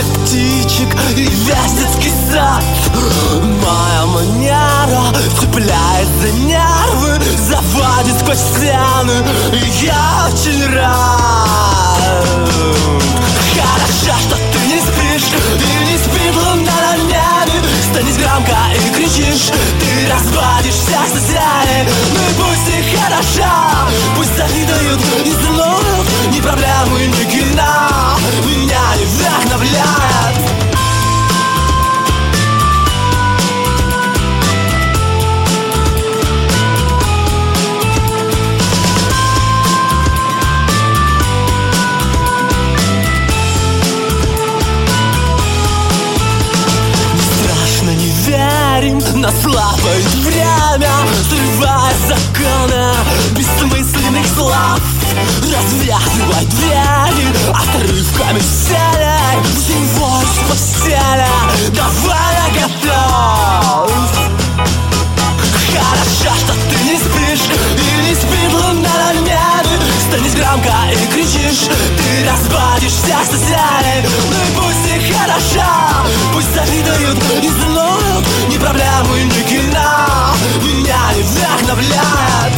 всех птичек и Вязницкий сад. Моя манера цепляет за нервы, заводит сквозь стены, и я очень рад. Хорошо, что ты не спишь, и не спит луна на небе. Станись громко и кричишь, ты разводишь всех соседей. Ну и пусть и хороша, пусть завидуют, не знают, ни проблемы, ни кино меня не вдохновляет. Нас лапает время, срывая законы бессмысленных слов, развязывая двери отрывками селей, всего из постели. Давай, я готов. Хорошо, что ты не спишь, и не спит луна на небе. Станись громко и кричишь, ты разбудишь всех соседей. Ну и пусть и хорошо, пусть завидуют и знают, ни проблемы, ни кино меня не вдохновляет.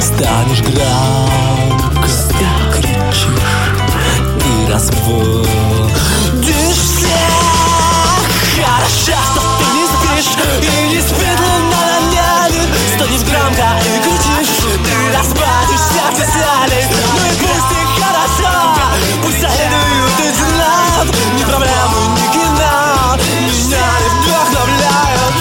Станешь громко, кричишь, ты разбудишь всех. Хорошо, что ты не спишь, и не спит луна на небе. Станешь громко и кричишь, ты разбудишь всех соседей. Ну и пусть и хорошо, пусть завидуют и знают, ни проблемы, ни кино меня не вдохновляют.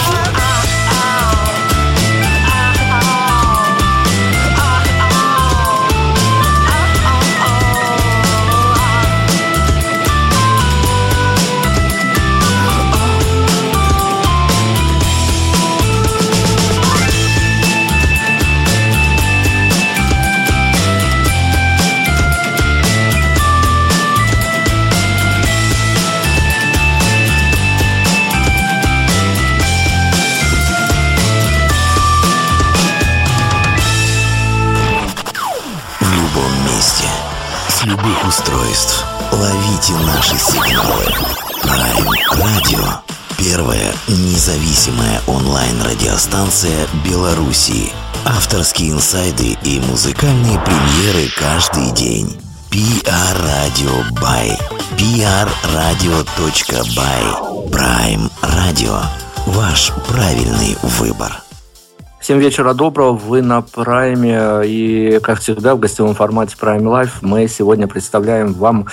Любых устройств. Ловите наши сигналы. Prime Radio. Первая независимая онлайн-радиостанция Беларуси. Авторские инсайды и музыкальные премьеры каждый день. PR-radio.by. PR-radio.by. Prime Radio. Ваш правильный выбор. Всем вечера доброго, вы на Прайме, и, как всегда, в гостевом формате Прайм Лайф мы сегодня представляем вам,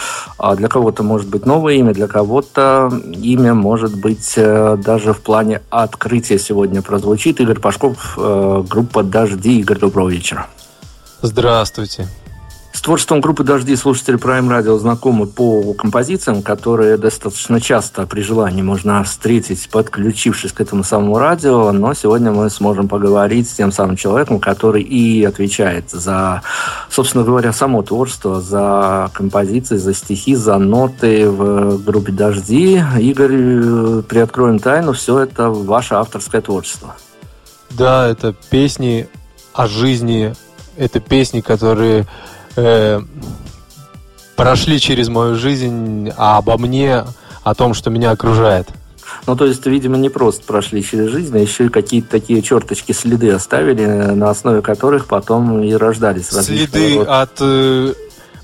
для кого-то может быть новое имя, для кого-то имя может быть даже в плане открытия сегодня прозвучит. Игорь Пашков, группа «Дожди». Игорь, доброго вечера. Здравствуйте. С творчеством группы «Дожди» слушатели Prime Radio знакомы по композициям, которые достаточно часто при желании можно встретить, подключившись к этому самому радио. Но сегодня мы сможем поговорить с тем самым человеком, который и отвечает за, собственно говоря, само творчество, за композиции, за стихи, за ноты в группе «Дожди». Игорь, приоткроем тайну, все это ваше авторское творчество. Да, это песни о жизни, это песни, которые... прошли через мою жизнь, а обо мне, о том, что меня окружает. Ну, то есть, видимо, не просто прошли через жизнь, а еще и какие-то такие черточки, следы оставили, на основе которых потом и рождались. Следы от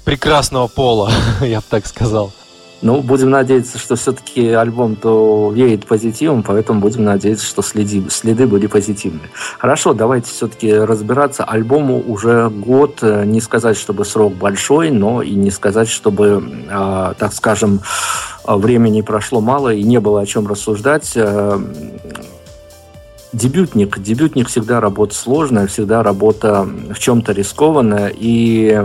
прекрасного пола, я бы так сказал. Ну, будем надеяться, что все-таки альбом-то веет позитивом, поэтому будем надеяться, что следы были позитивны. Хорошо, давайте все-таки разбираться. Альбому уже год, не сказать, чтобы срок большой, но и не сказать, чтобы, так скажем, времени прошло мало и не было о чем рассуждать. Дебютник всегда работа сложная, всегда работа в чем-то рискованная, и,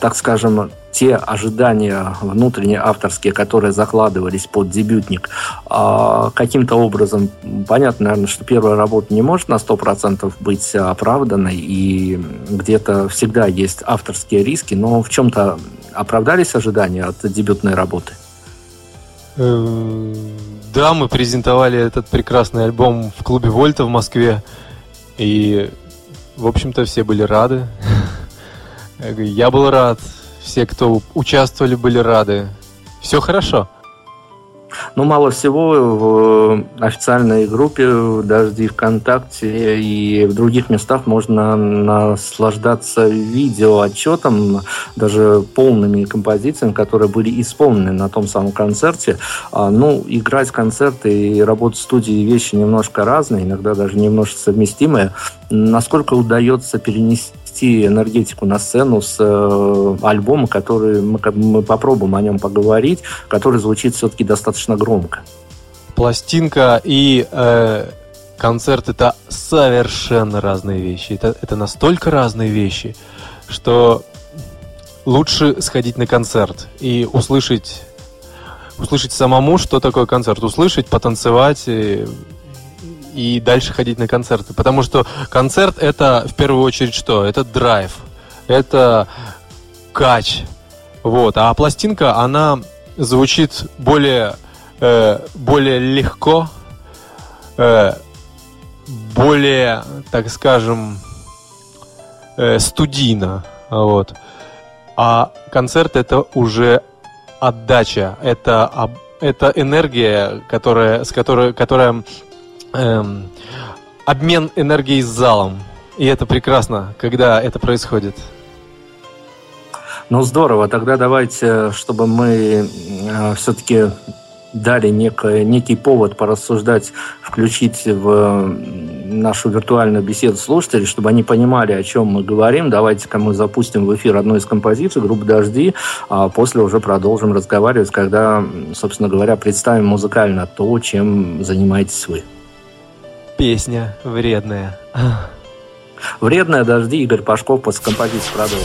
так скажем, те ожидания внутренние, авторские, которые закладывались под дебютник, каким-то образом, понятно, наверное, что первая работа не может на 100% быть оправданной, и где-то всегда есть авторские риски, но в чем-то оправдались ожидания от дебютной работы? Да, мы презентовали этот прекрасный альбом в клубе «Вольта» в Москве, и, в общем-то, все были рады. Я был рад, все, кто участвовали, были рады. Все хорошо. Ну, мало всего, в официальной группе «Дожди» ВКонтакте и в других местах можно наслаждаться видеоотчетом, даже полными композициями, которые были исполнены на том самом концерте. Ну, играть концерты и работать в студии вещи немножко разные, иногда даже немножко совместимые. Насколько удается перенести энергетику на сцену с альбома, который мы попробуем о нем поговорить, который звучит все-таки достаточно громко. Пластинка и концерт — это совершенно разные вещи. Это настолько разные вещи, что лучше сходить на концерт и услышать самому, что такое концерт, услышать, потанцевать и дальше ходить на концерты. Потому что концерт — это в первую очередь что? Это драйв, это кач. Вот. А пластинка, она звучит более легко, более, так скажем, студийно. Вот. А концерт — это уже отдача, это энергия, которая обмен энергией с залом. И это прекрасно, когда это происходит. Ну, здорово. Тогда давайте, чтобы мы все-таки дали некий повод порассуждать, включить в нашу виртуальную беседу слушателей, чтобы они понимали, о чем мы говорим. Давайте-ка мы запустим в эфир одну из композиций группы «Дожди», а после уже продолжим разговаривать, когда, собственно говоря, представим музыкально то, чем занимаетесь вы. Песня «Вредная». «Вредная», «Дожди», Игорь Пашков, после композиции продолжим.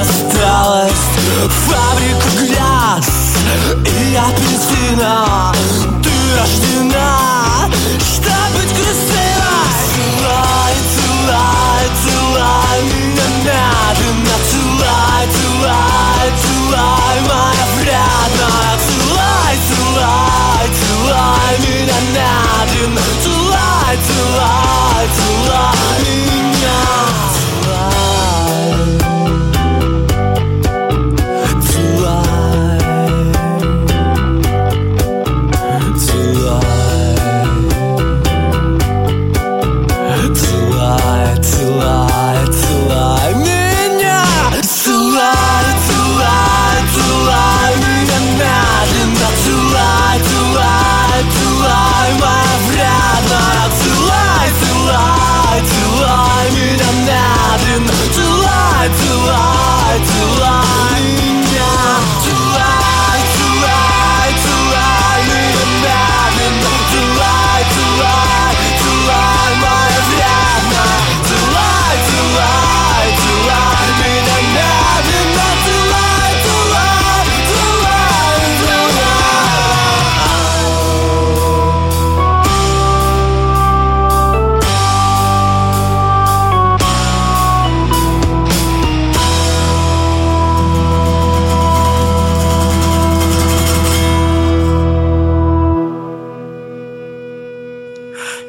осталось фабрику глаз и апельсина. Ты рождена, чтобы быть красивой. Целай, целай, целай меня медленно. Целай, целай, целай, моя вредная. Целай, целай, целай меня медленно. Целай, целай, целай меня.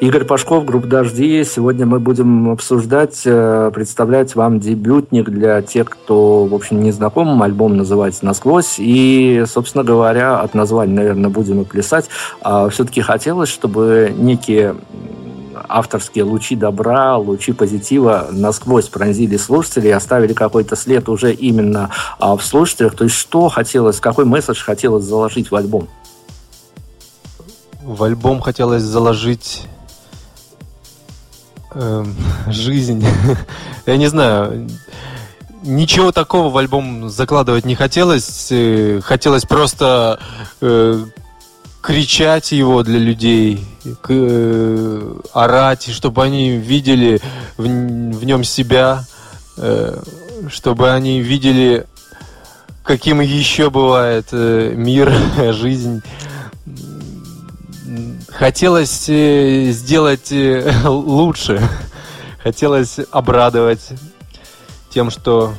Игорь Пашков, группа «Дожди». Сегодня мы будем обсуждать, представлять вам дебютник для тех, кто, в общем, не знаком. Альбом называется «Насквозь». И, собственно говоря, от названия, наверное, будем и плясать. Все-таки хотелось, чтобы некие авторские лучи добра, лучи позитива насквозь пронзили слушателей, оставили какой-то след уже именно в слушателях. То есть что хотелось, какой месседж хотелось заложить в альбом? В альбом хотелось заложить... жизнь. Я не знаю. Ничего такого в альбом закладывать не хотелось. Хотелось просто кричать его для людей, орать, чтобы они видели в нем себя, чтобы они видели, каким еще бывает мир, жизнь. Хотелось сделать лучше, хотелось обрадовать тем, что...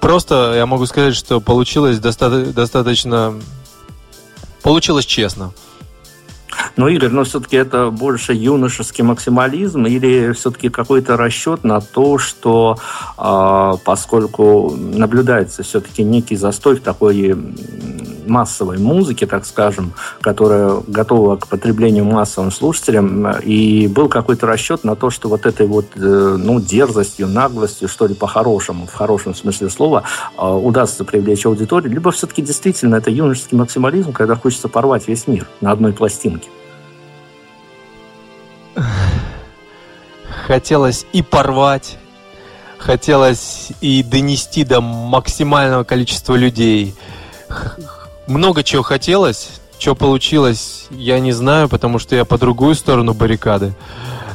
Просто я могу сказать, что получилось достаточно... Получилось честно. Ну, Игорь, но все-таки это больше юношеский максимализм или все-таки какой-то расчет на то, что поскольку наблюдается все-таки некий застой в такой массовой музыке, так скажем, которая готова к потреблению массовым слушателям, и был какой-то расчет на то, что вот этой вот дерзостью, наглостью, что ли, по-хорошему, в хорошем смысле слова, удастся привлечь аудиторию, либо все-таки действительно это юношеский максимализм, когда хочется порвать весь мир на одной пластинке? Хотелось и порвать, хотелось и донести до максимального количества людей. Много чего хотелось, что получилось, я не знаю, потому что я по другую сторону баррикады.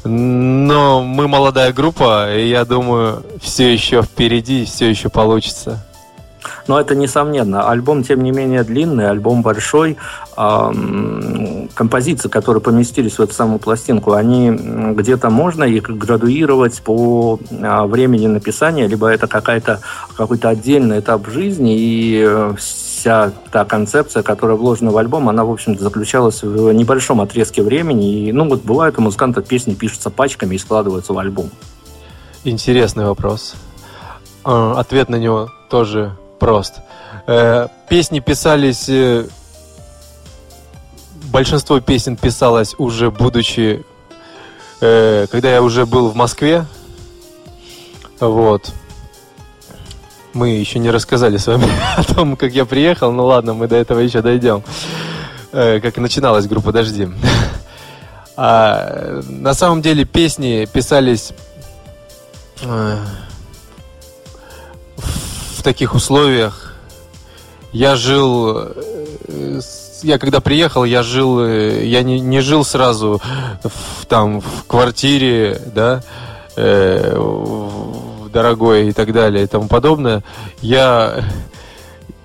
Но мы молодая группа, и я думаю, все еще впереди, все еще получится. Но это несомненно. Альбом, тем не менее, длинный, альбом большой. Композиции, которые поместились в эту самую пластинку, они где-то можно их градуировать по времени написания, либо это какой-то отдельный этап жизни, и вся та концепция, которая вложена в альбом, она, в общем-то, заключалась в небольшом отрезке времени. И, бывает, у музыкантов песни пишутся пачками и складываются в альбом. Интересный вопрос. Ответ на него тоже прост. Песни писались... Большинство песен писалось уже будучи... Когда я уже был в Москве. Вот. Мы еще не рассказали с вами о том, как я приехал. Ну ладно, мы до этого еще дойдем. Как и начиналась группа «Дожди». А на самом деле песни писались в таких условиях. Я когда приехал, я не жил сразу в квартире, да, Пашков, дорогой и так далее и тому подобное. Я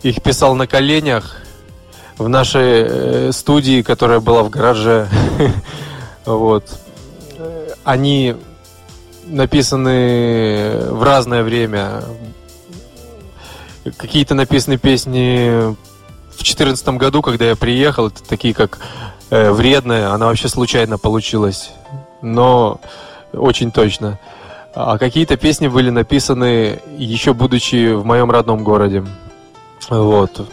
их писал на коленях в нашей студии, которая была в гараже. Вот. Они написаны в разное время. Какие-то написаны песни в 2014 году, когда я приехал, это такие как «Вредная», она вообще случайно получилась, но очень точно. А какие-то песни были написаны еще будучи в моем родном городе, вот,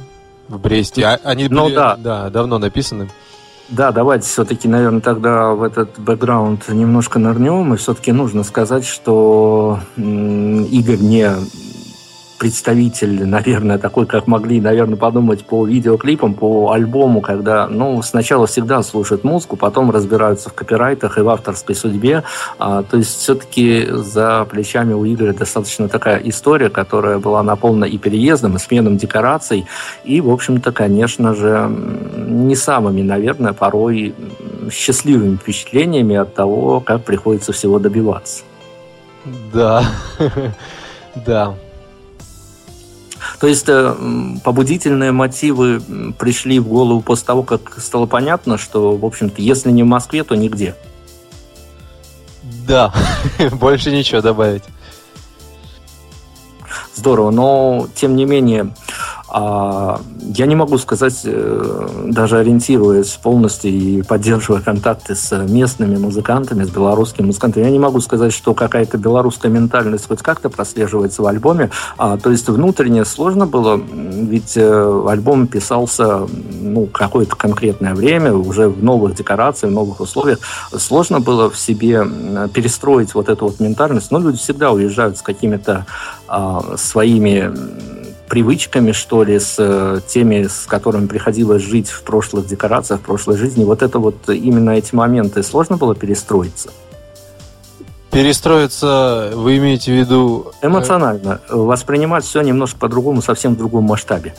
в Бресте. Они были, давно написаны. Да, давайте все-таки, наверное, тогда в этот бэкграунд немножко нырнем. И все-таки нужно сказать, что Игорь не представитель, наверное, такой, как могли, наверное, подумать по видеоклипам, по альбому, когда, ну, сначала всегда слушают музыку, потом разбираются в копирайтах и в авторской судьбе. То есть все-таки за плечами у Игоря достаточно такая история, которая была наполнена и переездом, и сменом декораций, и, в общем-то, конечно же, не самыми, наверное, порой счастливыми впечатлениями от того, как приходится всего добиваться. Да, да. То есть побудительные мотивы пришли в голову после того, как стало понятно, что, в общем-то, если не в Москве, то нигде. Да, больше ничего добавить. Здорово, но, тем не менее, я не могу сказать, даже ориентируясь полностью и поддерживая контакты с местными музыкантами, с белорусскими музыкантами, я не могу сказать, что какая-то белорусская ментальность хоть как-то прослеживается в альбоме. То есть внутренне сложно было, ведь альбом писался какое-то конкретное время, уже в новых декорациях, в новых условиях. Сложно было в себе перестроить вот эту вот ментальность. Но люди всегда уезжают с какими-то своими привычками, что ли, с теми, с которыми приходилось жить в прошлых декорациях, в прошлой жизни. Вот это вот, именно эти моменты, сложно было перестроиться? Перестроиться, вы имеете в виду... Эмоционально. Воспринимать все немножко по-другому, совсем в другом масштабе.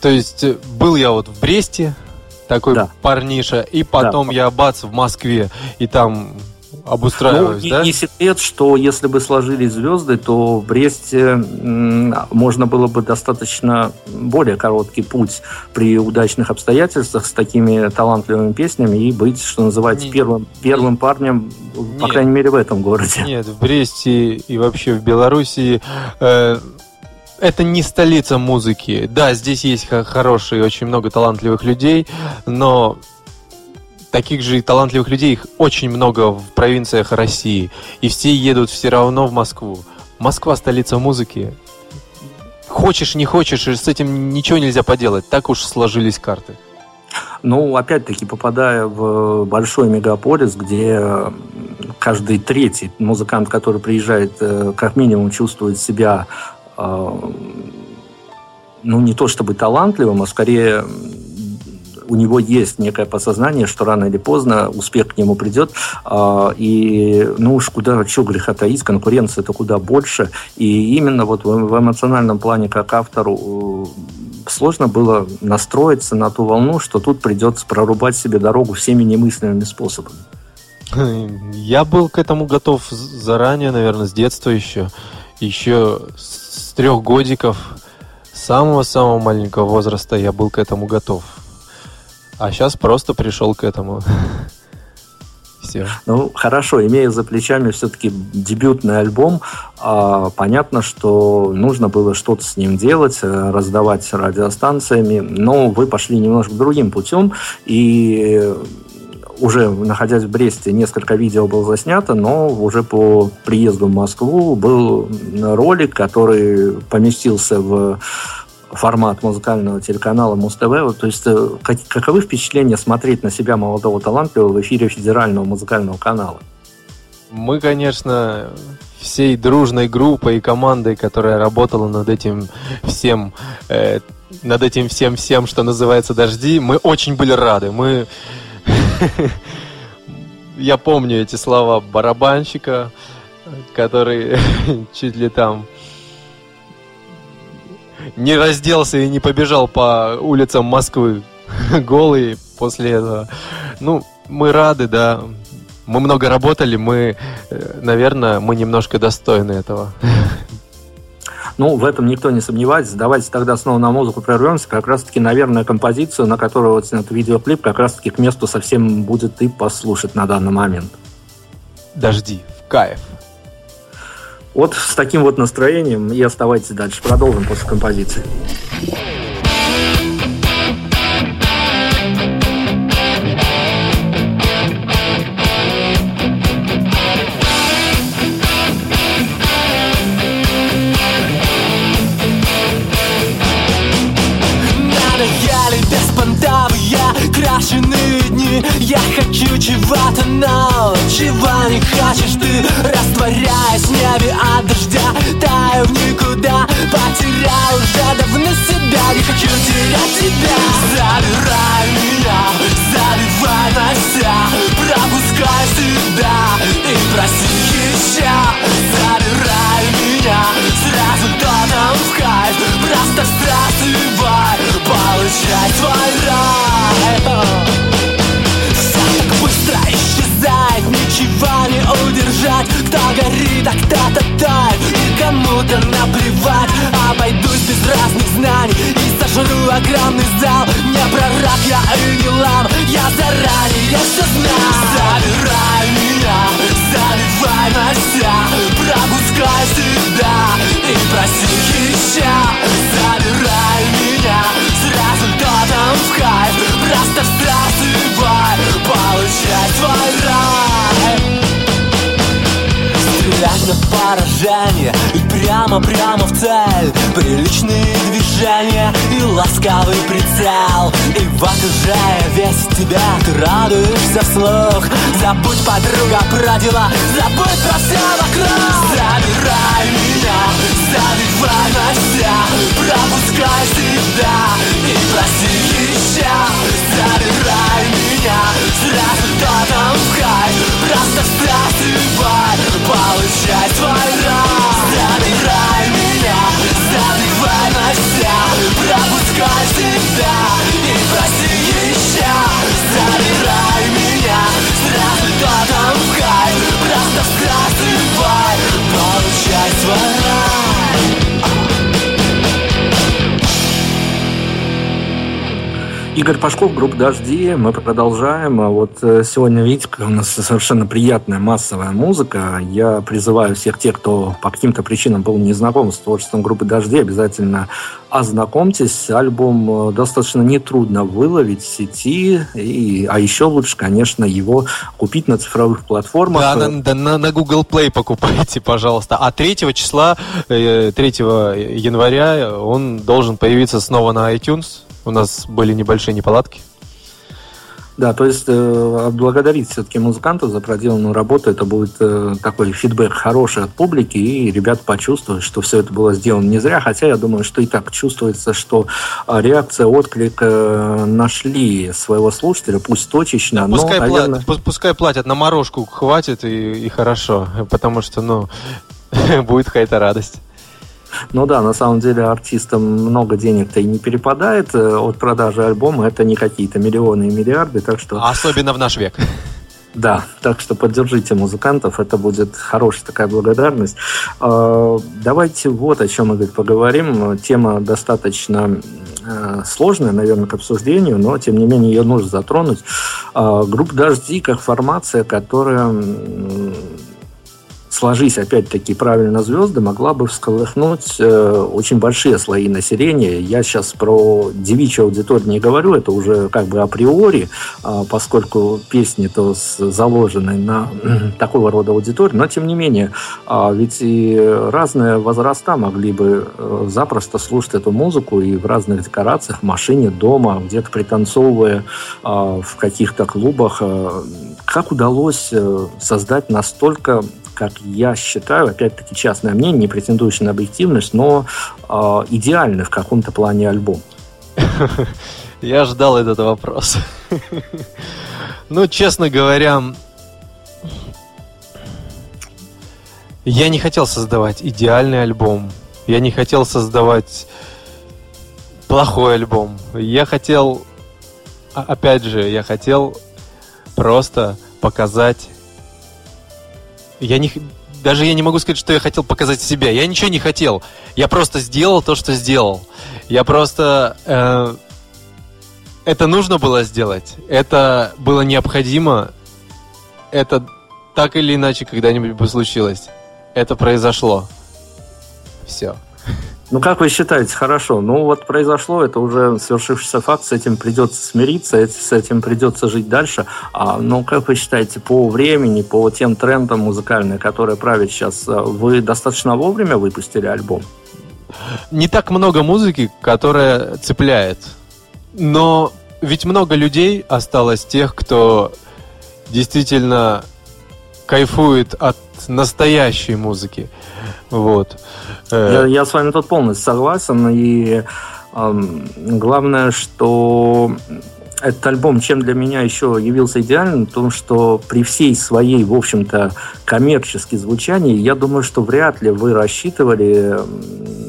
То есть, был я вот в Бресте, такой парниша, и потом я, бац, в Москве, и там... Обустраиваюсь, да? Не секрет, что если бы сложились звезды, то в Бресте можно было бы достаточно более короткий путь при удачных обстоятельствах с такими талантливыми песнями и быть, что называется, первым парнем, по крайней мере, в этом городе. Нет, в Бресте и вообще в Беларуси это не столица музыки. Да, здесь есть хорошие, очень много талантливых людей, но... Таких же талантливых людей их очень много в провинциях России. И все едут все равно в Москву. Москва – столица музыки. Хочешь, не хочешь, с этим ничего нельзя поделать. Так уж сложились карты. Ну, опять-таки, попадая в большой мегаполис, где каждый третий музыкант, который приезжает, как минимум чувствует себя, не то чтобы талантливым, а скорее... У него есть некое подсознание, что рано или поздно успех к нему придет. И чего греха таить, конкуренция-то куда больше. И именно вот в эмоциональном плане, как автору, сложно было настроиться на ту волну, что тут придется прорубать себе дорогу всеми немыслимыми способами. Я был к этому готов заранее, наверное, с детства еще. Еще с 3 годиков, с самого-самого маленького возраста я был к этому готов. А сейчас просто пришел к этому. Все. Ну, хорошо, имея за плечами все-таки дебютный альбом, понятно, что нужно было что-то с ним делать, раздавать радиостанциями, но вы пошли немножко другим путем, и уже находясь в Бресте, несколько видео было заснято, но уже по приезду в Москву был ролик, который поместился в... формат музыкального телеканала Муз ТВ. То есть, каковы впечатления смотреть на себя молодого талантливого в эфире федерального музыкального канала? Мы, конечно, всей дружной группой и командой, которая работала над этим всем, что называется «Дожди», мы очень были рады. Мы... Я помню эти слова барабанщика, который чуть ли там... не разделся и не побежал по улицам Москвы голый после этого. Мы рады, да. мы много работали, мы, наверное, мы немножко достойны этого. Ну, в этом никто не сомневается. Давайте тогда снова на музыку прервемся. Как раз-таки, наверное, композицию, на которую вот этот видеоклип как раз-таки к месту совсем будет и послушать на данный момент. Дожди, в кайф. Вот с таким вот настроением и оставайтесь дальше. Продолжим после композиции. Я хочу чего-то, но чего не хочешь ты. Растворяюсь в небе от дождя, таю в никуда. Потерял уже давно себя, не хочу терять тебя. Забирай меня, забивай на себя. Пропускай себя и проси еще. Забирай меня, сразу тоном в кайф. Просто страстывай, получай твой рай. Быстро исчезает, ничего не удержать. Кто горит, а кто-то тает, и кому-то наплевать. Обойдусь без разных знаний и сожру огромный зал. Не пророк я и не лам, я заранее все знал. Забирай меня, заливай на себя. Пропускай себя и проси еще. Забирай меня, сразу дотом в кайф. Просто вздравствуй, получай твой рай. Стрелять на поражение и прямо-прямо в цель. Приличные движения и ласковый прицел. И в окружая весь тебя, ты радуешься вслух. Забудь, подруга, про дела, забудь про все вокруг. Забирай меня, забивай на себя. Пропускай себя и проси еще. Забирай меня, сразу дотом в кайф. Просто вздравствуй, получай твой рай. Забирай меня, забивай на себя. Пропускай себя и проси еще. Забирай меня, сразу дотом в кайф. Просто вздравствуй, получай твой рай. Игорь Пашков, группа «Дожди». Мы продолжаем. Вот сегодня, видите, у нас совершенно приятная массовая музыка. Я призываю всех тех, кто по каким-то причинам был не знаком с творчеством группы «Дожди», обязательно ознакомьтесь. Альбом достаточно нетрудно выловить в сети. А еще лучше, конечно, его купить на цифровых платформах. На Google Play покупайте, пожалуйста. А 3 января, он должен появиться снова на iTunes. У нас были небольшие неполадки. Да, то есть отблагодарить все-таки музыкантов за проделанную работу. Это будет такой фидбэк хороший от публики, и ребята почувствуют, что все это было сделано не зря. Хотя я думаю, что и так чувствуется, что реакция, отклик нашли своего слушателя, пусть точечно, да, но... Пускай платят, на морожку хватит, и хорошо, потому что, будет какая-то радость. Ну да, на самом деле артистам много денег-то и не перепадает от продажи альбома. Это не какие-то миллионы и миллиарды, так что... Особенно в наш век. Да, так что поддержите музыкантов, это будет хорошая такая благодарность. Давайте вот о чем мы поговорим. Тема достаточно сложная, наверное, к обсуждению, но, тем не менее, ее нужно затронуть. Группа «Дожди» как формация, которая... сложись, опять-таки, правильно звезды, могла бы всколыхнуть очень большие слои населения. Я сейчас про девичью аудиторию не говорю, это уже как бы априори, поскольку песни-то заложены на такого рода аудиторию. Но, тем не менее, ведь и разные возраста могли бы запросто слушать эту музыку и в разных декорациях, в машине, дома, где-то пританцовывая в каких-то клубах. Как удалось создать настолько... как я считаю, опять-таки частное мнение, не претендующее на объективность, но идеальный в каком-то плане альбом. Я ждал этот вопрос. Честно говоря, я не хотел создавать идеальный альбом. Я не хотел создавать плохой альбом. Я хотел, опять же, просто показать Даже я не могу сказать, что я хотел показать себя. Я ничего не хотел. Я просто сделал то, что сделал. Я просто... Это нужно было сделать. Это было необходимо. Это так или иначе когда-нибудь бы случилось. Это произошло. Все. Ну, как вы считаете, хорошо. Ну, вот произошло, это уже свершившийся факт, с этим придется смириться, с этим придется жить дальше. А, ну, как вы считаете, по времени, по тем трендам музыкальным, которые правят сейчас, вы достаточно вовремя выпустили альбом? Не так много музыки, которая цепляет. Но ведь много людей осталось тех, кто действительно кайфует от настоящей музыки. Вот. Я с вами тут полностью согласен. И главное, что этот альбом, чем для меня еще явился идеальным, в том, что при всей своей, в общем-то, коммерческой звучании, я думаю, что вряд ли вы рассчитывали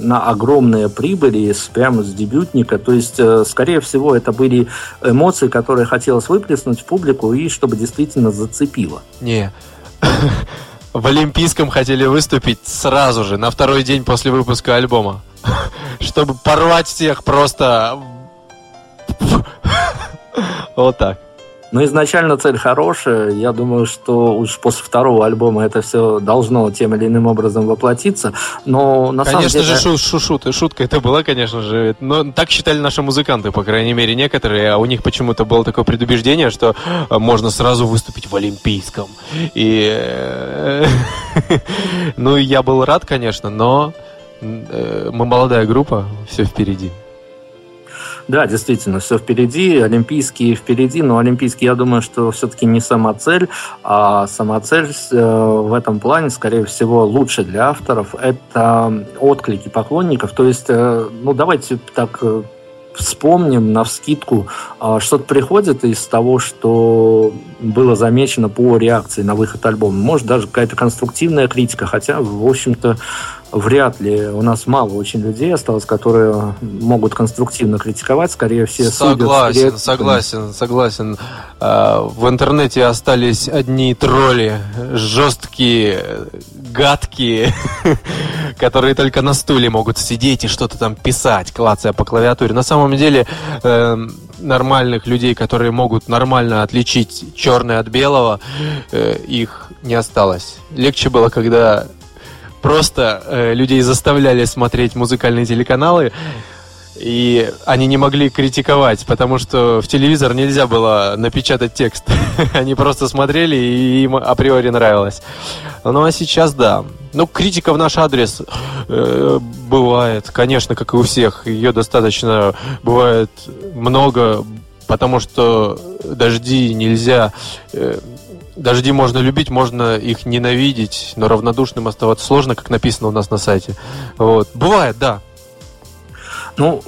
на огромные прибыли прямо с дебютника. То есть, скорее всего, это были эмоции, которые хотелось выплеснуть в публику и чтобы действительно зацепило. Не. В Олимпийском хотели выступить сразу же, на второй день после выпуска альбома, чтобы порвать всех просто... Вот так. Ну, изначально цель хорошая. Я думаю, что уж после второго альбома это все должно тем или иным образом воплотиться. Но на самом деле... Конечно же, шутка это была, конечно же. Но так считали наши музыканты, по крайней мере, некоторые. А у них почему-то было такое предубеждение, что можно сразу выступить в Олимпийском. И... Ну, я был рад, конечно, но мы молодая группа, все впереди. Да, действительно, все впереди, Олимпийские впереди, но Олимпийские, я думаю, что все-таки не самоцель, а самоцель в этом плане, скорее всего, лучше для авторов, это отклики поклонников, то есть, ну, давайте так... Вспомним навскидку, что-то приходит из того, что было замечено по реакции на выход альбома. Может, даже какая-то конструктивная критика, хотя, в общем-то, вряд ли. У нас мало очень людей осталось, которые могут конструктивно критиковать. Скорее, все судят. Согласен. В интернете остались одни тролли, жесткие, гадкие, которые только на стуле могут сидеть и что-то там писать, клацая по клавиатуре. На самом деле нормальных людей, которые могут нормально отличить черное от белого, их не осталось. Легче было, когда просто людей заставляли смотреть музыкальные телеканалы, и они не могли критиковать, потому что в телевизор нельзя было напечатать текст. Они просто смотрели, и им априори нравилось. Ну, а сейчас да. Ну, критика в наш адрес бывает, конечно, как и у всех. Ее достаточно бывает много, потому что «Дожди» нельзя... «Дожди» можно любить, можно их ненавидеть, но равнодушным оставаться сложно, как написано у нас на сайте. Вот. Бывает, да. Ну,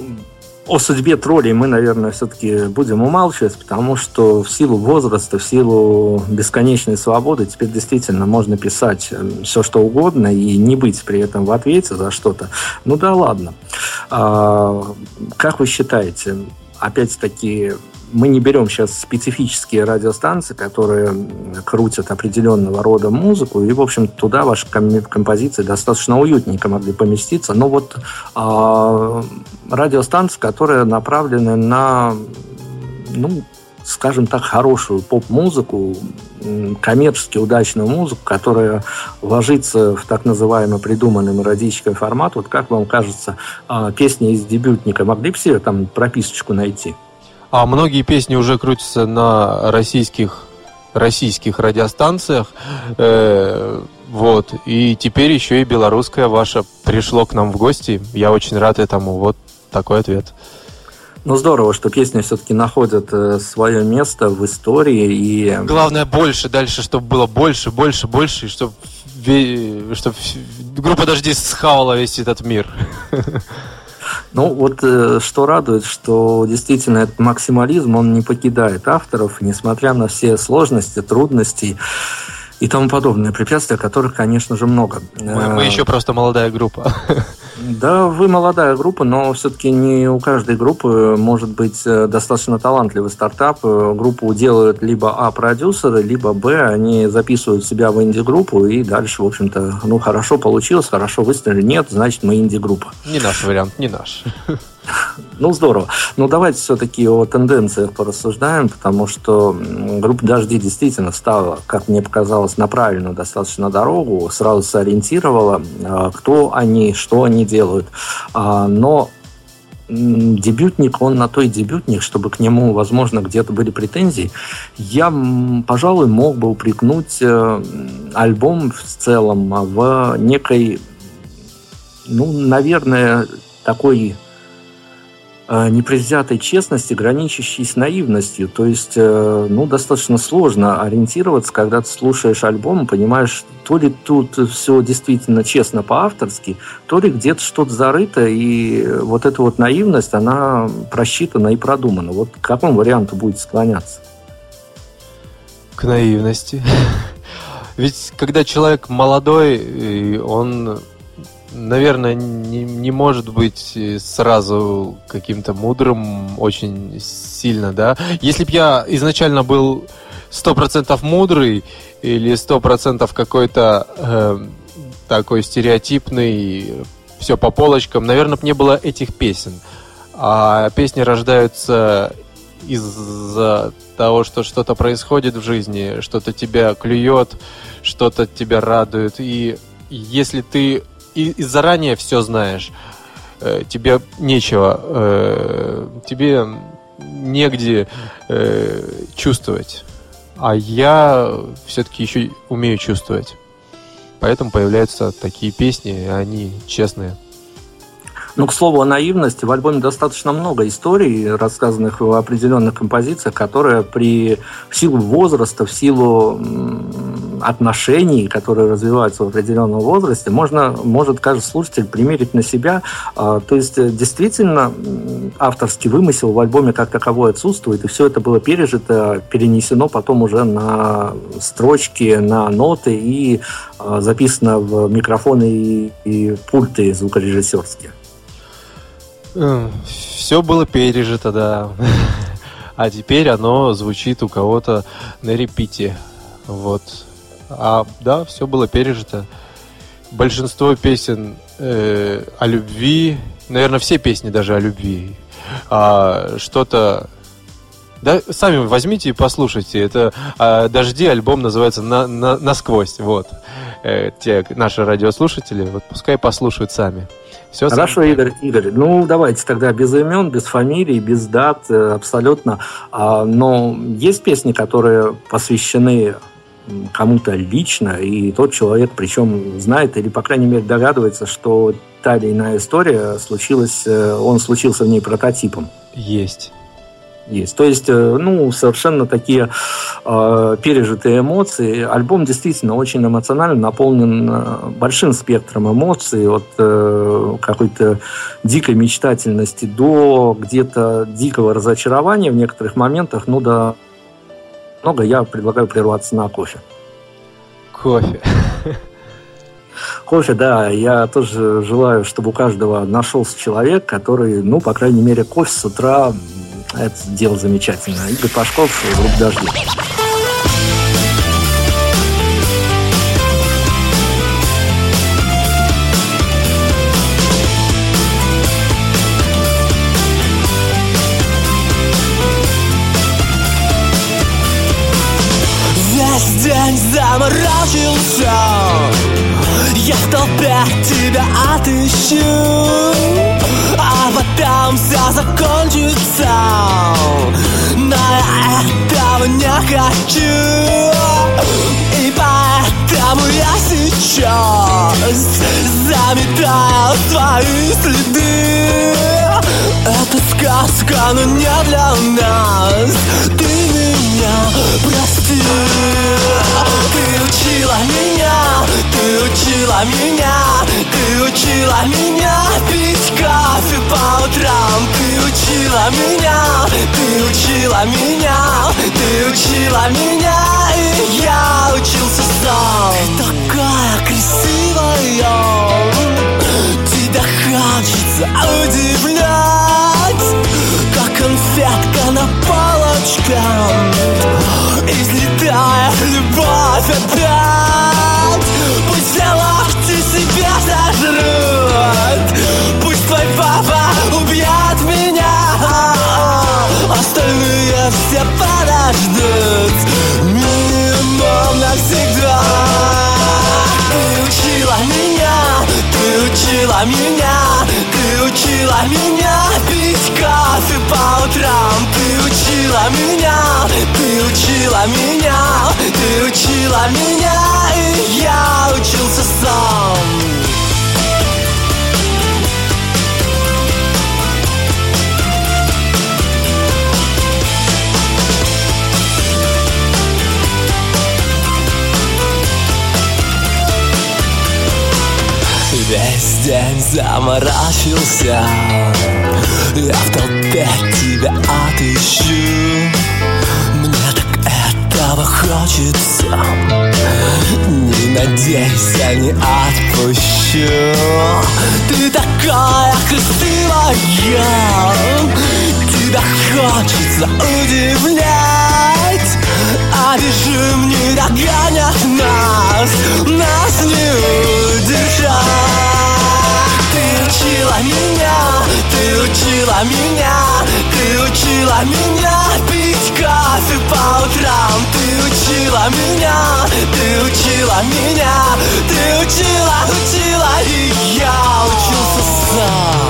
о судьбе троллей мы, наверное, все-таки будем умалчивать, потому что в силу возраста, в силу бесконечной свободы теперь действительно можно писать все, что угодно и не быть при этом в ответе за что-то. Ну да ладно. Как вы считаете, опять-таки, мы не берем сейчас специфические радиостанции, которые крутят определенного рода музыку, и, в общем, туда ваши композиции достаточно уютненько могли поместиться. Но вот радиостанции, которые направлены на, ну, скажем так, хорошую поп-музыку, коммерчески удачную музыку, которая ложится в так называемый придуманный мелодический формат. Вот как вам кажется, песни из дебютника могли бы себе там прописочку найти? А многие песни уже крутятся на российских радиостанциях. Вот. И теперь еще и белорусское ваше пришло к нам в гости. Я очень рад этому. Вот такой ответ. Ну, здорово, что песни все-таки находят свое место в истории. И... Главное, больше, дальше, чтобы было больше, и чтобы группа «Дожди» схавала весь этот мир. Ну, вот что радует, что действительно этот максимализм, он не покидает авторов, несмотря на все сложности, трудности и тому подобные препятствия, которых, конечно же, много. Мы еще просто молодая группа. Да, вы молодая группа, но все-таки не у каждой группы может быть достаточно талантливый стартап. Группу делают либо продюсеры, либо они записывают себя в инди-группу, и дальше, в общем-то, хорошо получилось, хорошо выстрелили, нет, значит, мы инди-группа. Не наш вариант, не наш. Здорово. Давайте все-таки о тенденциях порассуждаем, потому что группа «Дожди» действительно встала, как мне показалось, на правильную достаточно дорогу, сразу сориентировала, кто они, что они делают. Но дебютник, он на то и дебютник, чтобы к нему, возможно, где-то были претензии. Я, пожалуй, мог бы упрекнуть альбом в целом в некой, наверное, такой непредвзятой честности, граничащей с наивностью. То есть, достаточно сложно ориентироваться, когда ты слушаешь альбом и понимаешь, то ли тут все действительно честно по-авторски, то ли где-то что-то зарыто, и вот эта вот наивность, она просчитана и продумана. Вот к какому варианту будет склоняться? К наивности. Ведь когда человек молодой, он... наверное, не может быть сразу каким-то мудрым очень сильно, да? Если бы я изначально был 100% мудрый или 100% какой-то такой стереотипный, все по полочкам, наверное, бы не было этих песен. А песни рождаются из-за того, что что-то происходит в жизни, что-то тебя клюет, что-то тебя радует. И если ты и заранее все знаешь, тебе нечего, тебе негде чувствовать. А я все-таки еще умею чувствовать. Поэтому появляются такие песни, они честные. К слову о наивности, в альбоме достаточно много историй, рассказанных в определенных композициях, которые в силу возраста, в силу отношений, которые развиваются в определенном возрасте, может каждый слушатель примерить на себя. То есть, действительно, авторский вымысел в альбоме как таковой отсутствует, и все это было пережито, перенесено потом уже на строчки, на ноты и записано в микрофоны и пульты звукорежиссерские. Все было пережито, да. А теперь оно звучит у кого-то на репите. Вот. А да, все было пережито. Большинство песен о любви, наверное, все песни даже о любви. Что-то. Да, сами возьмите и послушайте. Это «Дожди», альбом называется «Насквозь». Вот. Те наши радиослушатели, вот пускай послушают сами. Все хорошо, сами. Игорь, давайте тогда без имен, без фамилий, без дат, абсолютно. Но есть песни, которые посвящены кому-то лично, и тот человек, причем знает или, по крайней мере, догадывается, что та или иная история случился в ней прототипом. Есть. То есть, совершенно такие пережитые эмоции. Альбом действительно очень эмоционально наполнен большим спектром эмоций, от какой-то дикой мечтательности до где-то дикого разочарования в некоторых моментах, до много. Я предлагаю прерваться на кофе. Кофе, да, я тоже желаю, чтобы у каждого нашелся человек, который, по крайней мере, кофе с утра — это дело замечательное. Игорь Пашков, группа «Дожди». Весь день заморочился, я в толпе тебя отыщу. А потом все закончится, но я этого не хочу. И поэтому я сейчас заметаю твои следы. Это сказка, но не для нас. Ты меня прости. Ты учила меня пить кофе по утрам. Ты учила меня, и я учился сам. Ты такая красивая, ты такая. ты учила меня пить кофе по утрам. Ты учила меня, и я учился сам. Весь день заморачивался, я в толпе тебя отыщу. Мне так этого хочется, не надейся, не отпущу. Ты такая красивая, тебя хочется удивлять. А бежим, не догонят нас, нас не удержать. Ты учила меня, ты учила меня, ты учила меня пить кофе по утрам. Ты учила меня, ты учила меня, ты учила, учила, и я учился сам.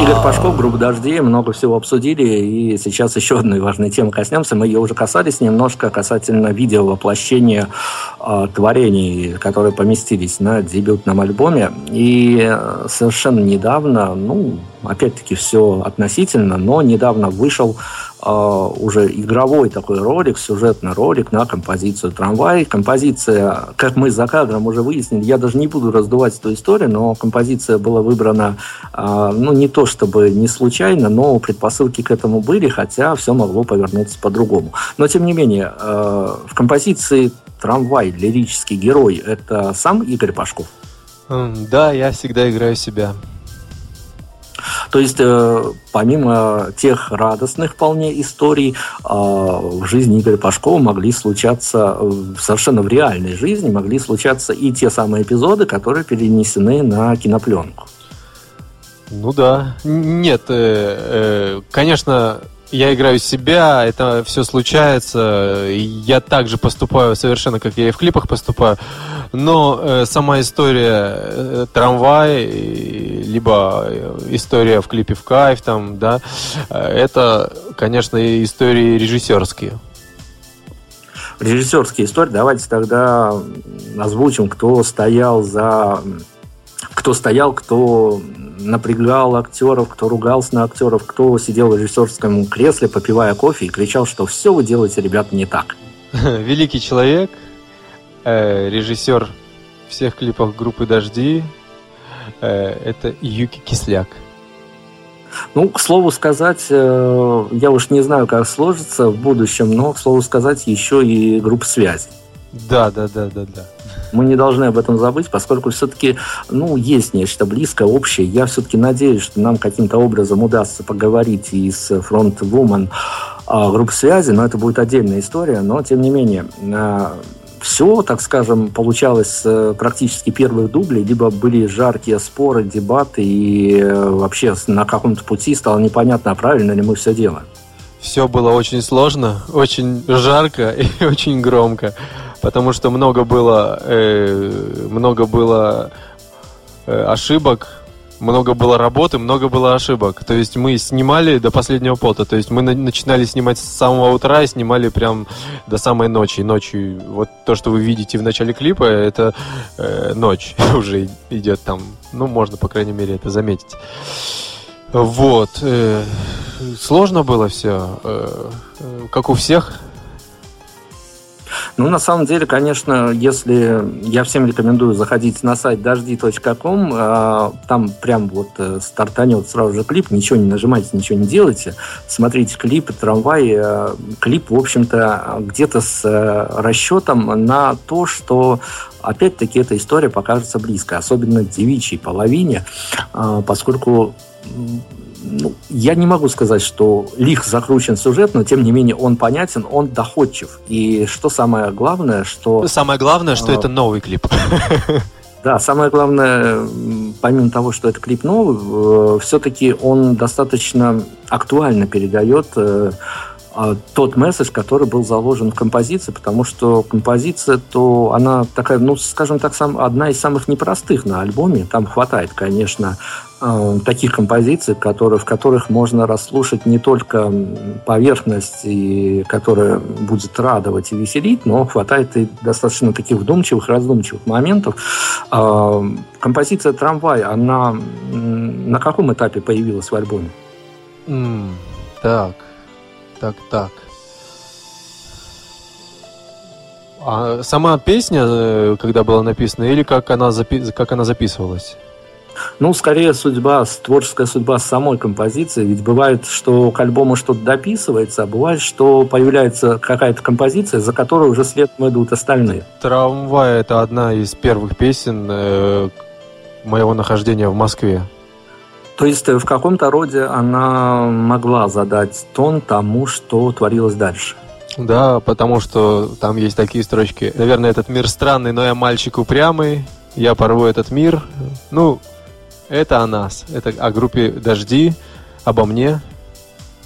Игорь Пашков, группа «Дожди», много всего обсудили, и сейчас еще одной важной темы коснемся. Мы ее уже касались немножко касательно видеовоплощения творений, которые поместились на дебютном альбоме. И совершенно недавно, опять-таки все относительно, но недавно вышел уже игровой такой ролик, сюжетный ролик на композицию «Трамвай». Композиция, как мы за кадром уже выяснили, я даже не буду раздувать эту историю, но композиция была выбрана, не то чтобы не случайно, но предпосылки к этому были, хотя все могло повернуться по-другому. Но, тем не менее, в композиции «Трамвай» лирический герой – это сам Игорь Пашков? Да, я всегда играю себя. То есть, помимо тех радостных вполне историй, в жизни Игоря Пашкова могли случаться, совершенно в реальной жизни, могли случаться и те самые эпизоды, которые перенесены на кинопленку. Ну да. Нет, конечно, я играю себя, это все случается, я так же поступаю совершенно, как я и в клипах поступаю, но сама история «Трамвай», либо история в клипе «В кайф», там, да, это, конечно, истории режиссерские. Режиссерские истории, давайте тогда озвучим, кто напрягал актеров, кто ругался на актеров, кто сидел в режиссерском кресле, попивая кофе, и кричал, что все вы делаете, ребята, не так. Великий человек, режиссер всех клипов группы «Дожди», это Юки Кисляк. К слову сказать, я уж не знаю, как сложится в будущем, но, к слову сказать, еще и группа «Связь». Да. Мы не должны об этом забыть, поскольку все-таки, есть нечто близкое, общее. Я все-таки надеюсь, что нам каким-то образом удастся поговорить и с фронтвумен группы «Связи», но это будет отдельная история. Но, тем не менее, все, так скажем, получалось практически первых дублей, либо были жаркие споры, дебаты, и вообще на каком-то пути стало непонятно, правильно ли мы все делаем. Все было очень сложно, очень жарко и очень громко. Потому что много было ошибок, много было работы, много было ошибок. То есть мы снимали до последнего пота. То есть мы начинали снимать с самого утра и снимали прям до самой ночи. Ночью, вот то, что вы видите в начале клипа, это ночь уже идет там. Можно, по крайней мере, это заметить. Вот. Сложно было все, как у всех. На самом деле, конечно, если я всем рекомендую заходить на сайт дожди.com, там прям вот стартанет сразу же клип, ничего не нажимайте, ничего не делайте, смотрите клип «Трамвай». Клип, в общем-то, где-то с расчетом на то, что опять-таки эта история покажется близко, особенно девичьей половине, поскольку... я не могу сказать, что лихо закручен сюжет, но, тем не менее, он понятен, он доходчив. И что самое главное, что... это новый клип. Да, самое главное, помимо того, что это клип новый, все-таки он достаточно актуально передает тот месседж, который был заложен в композиции, потому что композиция, то она такая, ну, скажем так, одна из самых непростых на альбоме. Там хватает, конечно, таких композиций, в которых можно расслушать не только поверхность, которая будет радовать и веселить, но хватает и достаточно таких вдумчивых, раздумчивых моментов. Композиция «Трамвай», она на каком этапе появилась в альбоме? Так. А сама песня, когда была написана, или как она записывалась? Ну, скорее, творческая судьба самой композиции. Ведь бывает, что к альбому что-то дописывается, а бывает, что появляется какая-то композиция, за которую уже следом идут остальные. «Трамвай» — это одна из первых песен моего нахождения в Москве. То есть в каком-то роде она могла задать тон тому, что творилось дальше. Да, потому что там есть такие строчки. Наверное, этот мир странный, но я мальчик упрямый, я порву этот мир. Ну, это о нас, это о группе «Дожди», обо мне,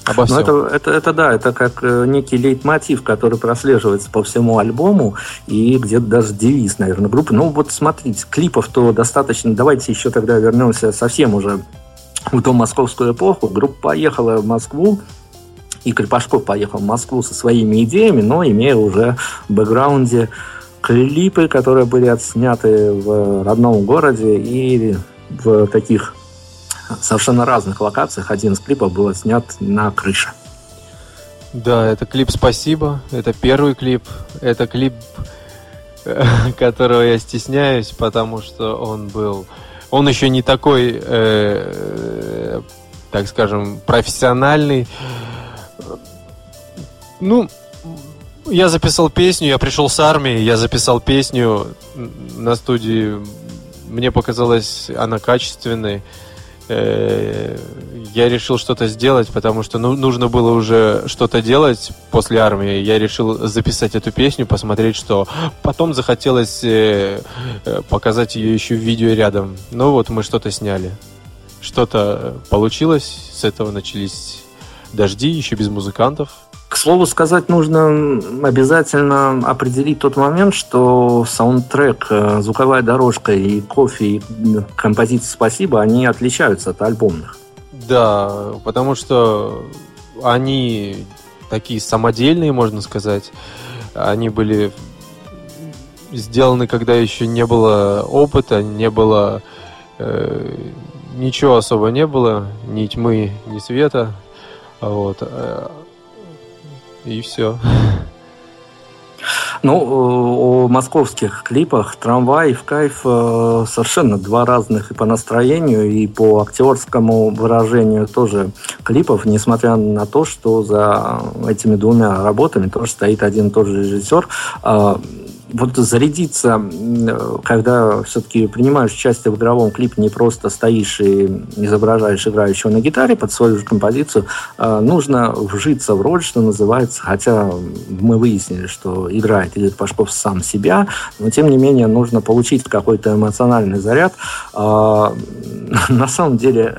обо всем. Ну, это как некий лейтмотив, который прослеживается по всему альбому, и где-то даже девиз, наверное, группы. Ну, вот смотрите, клипов-то достаточно. Давайте еще тогда вернемся совсем уже в ту московскую эпоху. Группа поехала в Москву, Игорь Пашков поехал в Москву со своими идеями, но имея уже в бэкграунде клипы, которые были отсняты в родном городе и в таких совершенно разных локациях. Один из клипов был отснят на крыше. Да, это клип «Спасибо», это первый клип, это клип, которого я стесняюсь, потому что он еще не такой, так скажем, профессиональный. Ну, я записал песню, я пришел с армии, я записал песню на студии. Мне показалось, она качественной. Я решил что-то сделать, потому что нужно было уже что-то делать после армии. Я решил записать эту песню, посмотреть, что... Потом захотелось показать ее еще в видео рядом. Ну вот, мы что-то сняли. Что-то получилось. С этого начались «Дожди», еще без музыкантов. К слову сказать, нужно обязательно определить тот момент, что саундтрек, звуковая дорожка и кофе, и композиция «Спасибо», они отличаются от альбомных. Да, потому что они такие самодельные, можно сказать. Они были сделаны, когда еще не было опыта, не было... ничего особо не было, ни тьмы, ни света. Вот. И все. Ну, о московских клипах «Трамвай» и «В кайф» совершенно два разных и по настроению, и по актерскому выражению тоже клипов, несмотря на то, что за этими двумя работами тоже стоит один и тот же режиссер. Вот зарядиться, когда все-таки принимаешь участие в игровом клипе, не просто стоишь и изображаешь играющего на гитаре под свою же композицию, нужно вжиться в роль, что называется, хотя мы выяснили, что играет Игорь Пашков сам себя, но тем не менее нужно получить какой-то эмоциональный заряд. На самом деле,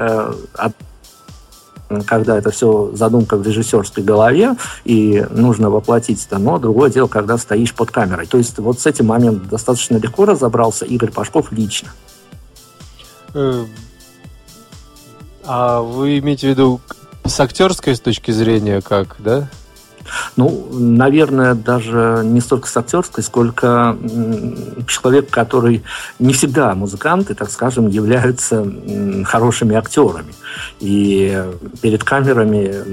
когда это все задумка в режиссерской голове, и нужно воплотить это, но другое дело, когда стоишь под камерой. То есть вот с этим моментом достаточно легко разобрался Игорь Пашков лично. А вы имеете в виду с актерской точки зрения как, да? Ну, наверное, даже не столько с актерской, сколько человек, который не всегда музыканты, так скажем, являются хорошими актерами. И перед камерами,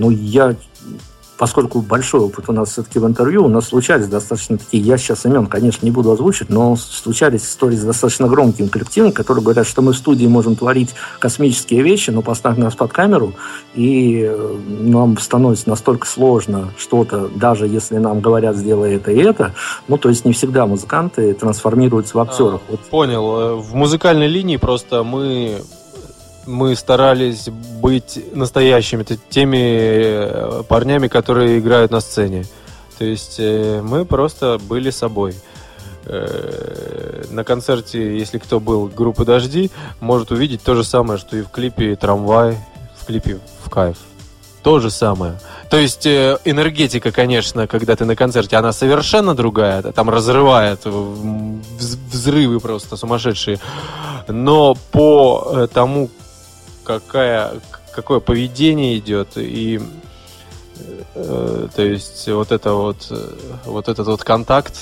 поскольку большой опыт у нас все-таки в интервью, у нас случались достаточно такие, я сейчас имен, конечно, не буду озвучивать, но случались истории с достаточно громким коллективом, которые говорят, что мы в студии можем творить космические вещи, но поставь нас под камеру, и нам становится настолько сложно что-то, даже если нам говорят, сделай это и это. Ну, то есть не всегда музыканты трансформируются в актеров. Понял. В музыкальной линии просто мы старались быть настоящими, теми парнями, которые играют на сцене. То есть мы просто были собой. на концерте, если кто был, группы «Дожди», может увидеть то же самое, что и в клипе «Трамвай», в клипе «В кайф». То же самое. То есть энергетика, конечно, когда ты на концерте, она совершенно другая. Там разрывает взрывы просто сумасшедшие. Но по тому, какое поведение идет, и то есть вот этот контакт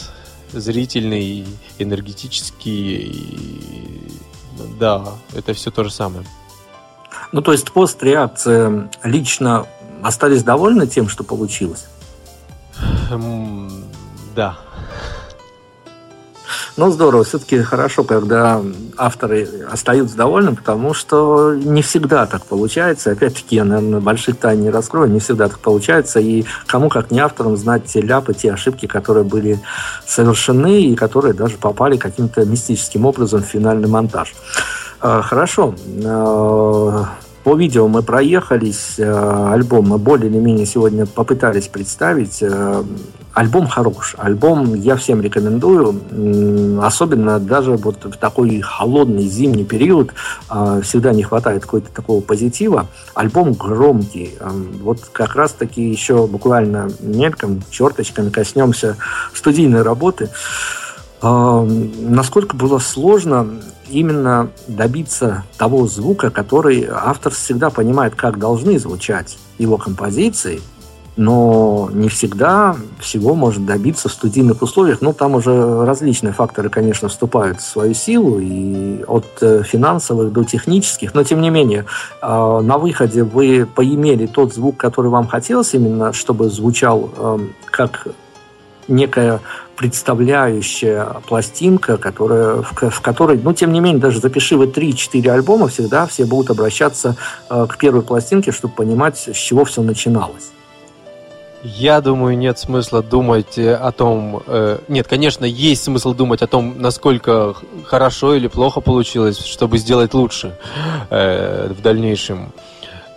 зрительный, энергетический, да, это все то же самое. Ну, то есть пост-реакция. Лично остались довольны тем, что получилось? Да. Ну, здорово. Все-таки хорошо, когда авторы остаются довольны, потому что не всегда так получается. Опять-таки, я, наверное, больших тайн не раскрою. Не всегда так получается. И кому, как не авторам, знать те ляпы, те ошибки, которые были совершены и которые даже попали каким-то мистическим образом в финальный монтаж. Хорошо. По видео мы проехались. Альбом мы более или менее сегодня попытались представить. Альбом хорош. Альбом я всем рекомендую. Особенно даже вот в такой холодный зимний период всегда не хватает какого-то такого позитива. Альбом громкий. Вот как раз-таки еще буквально мельком, черточками коснемся студийной работы. Насколько было сложно именно добиться того звука, который автор всегда понимает, как должны звучать его композиции, но не всегда всего может добиться в студийных условиях. Ну, там уже различные факторы, конечно, вступают в свою силу, и от финансовых до технических, но, тем не менее, на выходе вы поимели тот звук, который вам хотелось, именно чтобы звучал как некая представляющая пластинка, в которой, ну, тем не менее, даже запиши вы 3-4 альбома, всегда все будут обращаться к первой пластинке, чтобы понимать, с чего все начиналось. Я думаю, нет смысла думать о том... Нет, конечно, есть смысл думать о том, насколько хорошо или плохо получилось, чтобы сделать лучше в дальнейшем.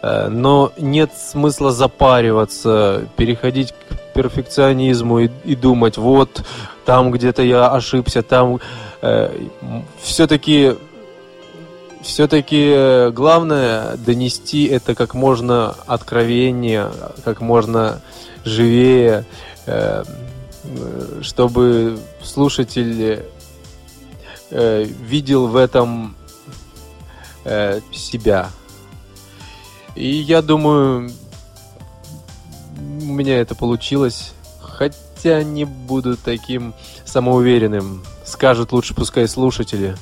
Но нет смысла запариваться, переходить к перфекционизму и думать, вот, там где-то я ошибся, там... Все-таки главное донести это как можно откровеннее, как можно живее, чтобы слушатель видел в этом себя. И я думаю, у меня это получилось, хотя не буду таким самоуверенным. Скажут лучше пускай слушатели.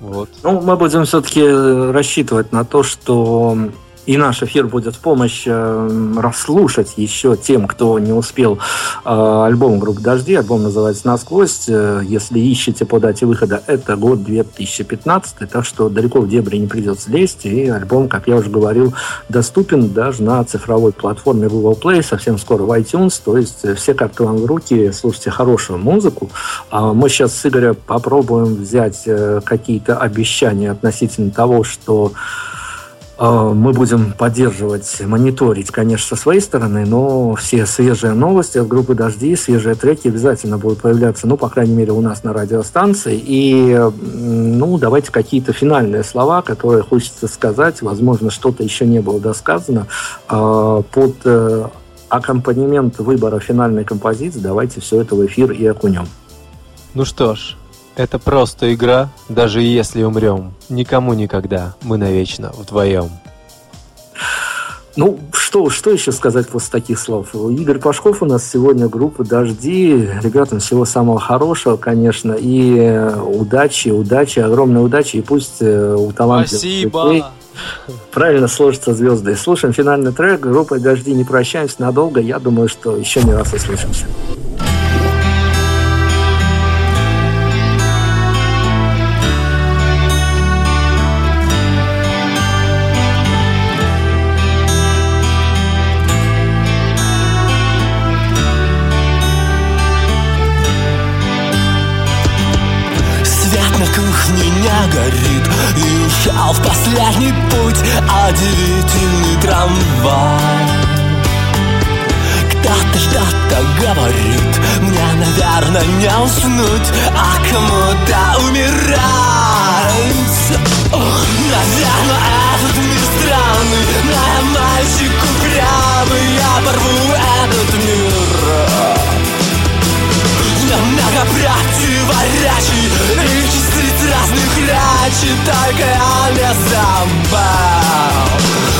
Вот. Ну, мы будем все-таки рассчитывать на то, что и наш эфир будет в помощь расслушать еще тем, кто не успел альбом группы «Дожди». Альбом называется «Насквозь». Если ищете по дате выхода, это год 2015, так что далеко в дебри не придется лезть. И альбом, как я уже говорил, доступен даже на цифровой платформе Google Play, совсем скоро в iTunes. То есть все карты вам в руки, слушайте хорошую музыку. Мы сейчас с Игорем попробуем взять какие-то обещания относительно того, что... Мы будем поддерживать, мониторить, конечно, со своей стороны, но все свежие новости от группы «Дожди», свежие треки обязательно будут появляться, ну, по крайней мере, у нас на радиостанции. И, ну, давайте какие-то финальные слова, которые хочется сказать. Возможно, что-то еще не было досказано. Под аккомпанемент выбора финальной композиции давайте все это в эфир и окунем. Ну что ж. Это просто игра, даже если умрем. Никому никогда, мы навечно вдвоем. Ну, что еще сказать после таких слов? Игорь Пашков у нас сегодня, группа «Дожди». Ребятам всего самого хорошего, конечно. И удачи, огромной удачи. И пусть у талантливых людей правильно сложатся звезды. Слушаем финальный трек группы «Дожди». Не прощаемся надолго. Я думаю, что еще не раз услышимся. Горит и ушел в последний путь удивительный трамвай. К что-то говорит. Мне, наверное, не уснуть, а кому-то умирать. Ох, наверное, этот мир странный, но я мальчик упрямый, я порву этот мир. Я много противоречий и чистить разных речей, только я не забыл.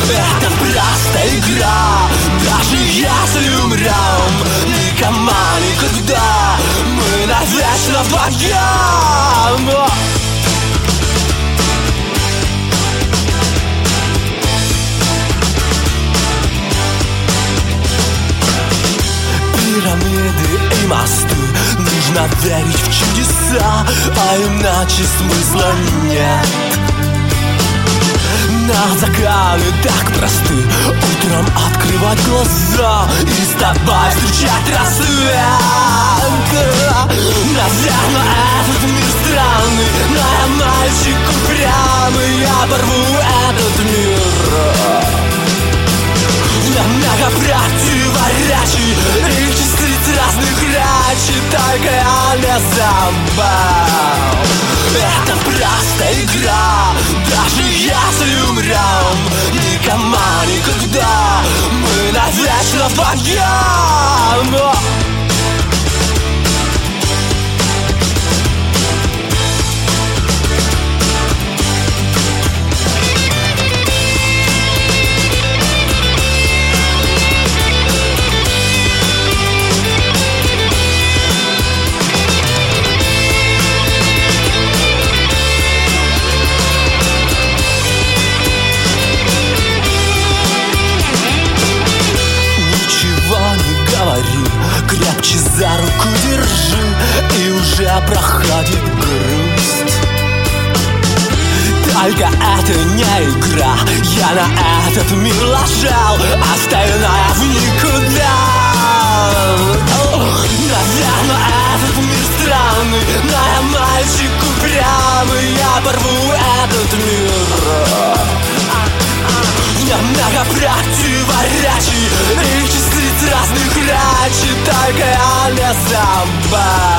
Это просто игра, даже если умрем, никому никогда, мы навечно вдвоем. Пирамиды и мосты, нужно верить в чудеса, а иначе смысла нет. На закале так просты, утром открывать глаза и с тобой встречать рассвет. Наверное, этот мир странный, но я мальчик упрямый, я порву этот мир. Я много противоречий и чистить разных речей, только я не забыл. Это просто игра, даже если умрем, никому никогда, мы навечно вдвоем. Крепче за руку держи, и уже проходит грусть. Только это не игра, я на этот мир ложал, остальное в никуда. Ох, наверное, этот мир странный, но я мальчик упрямый, я порву этот мир. Я много противоречий и чистить разных речей, только я не забыл.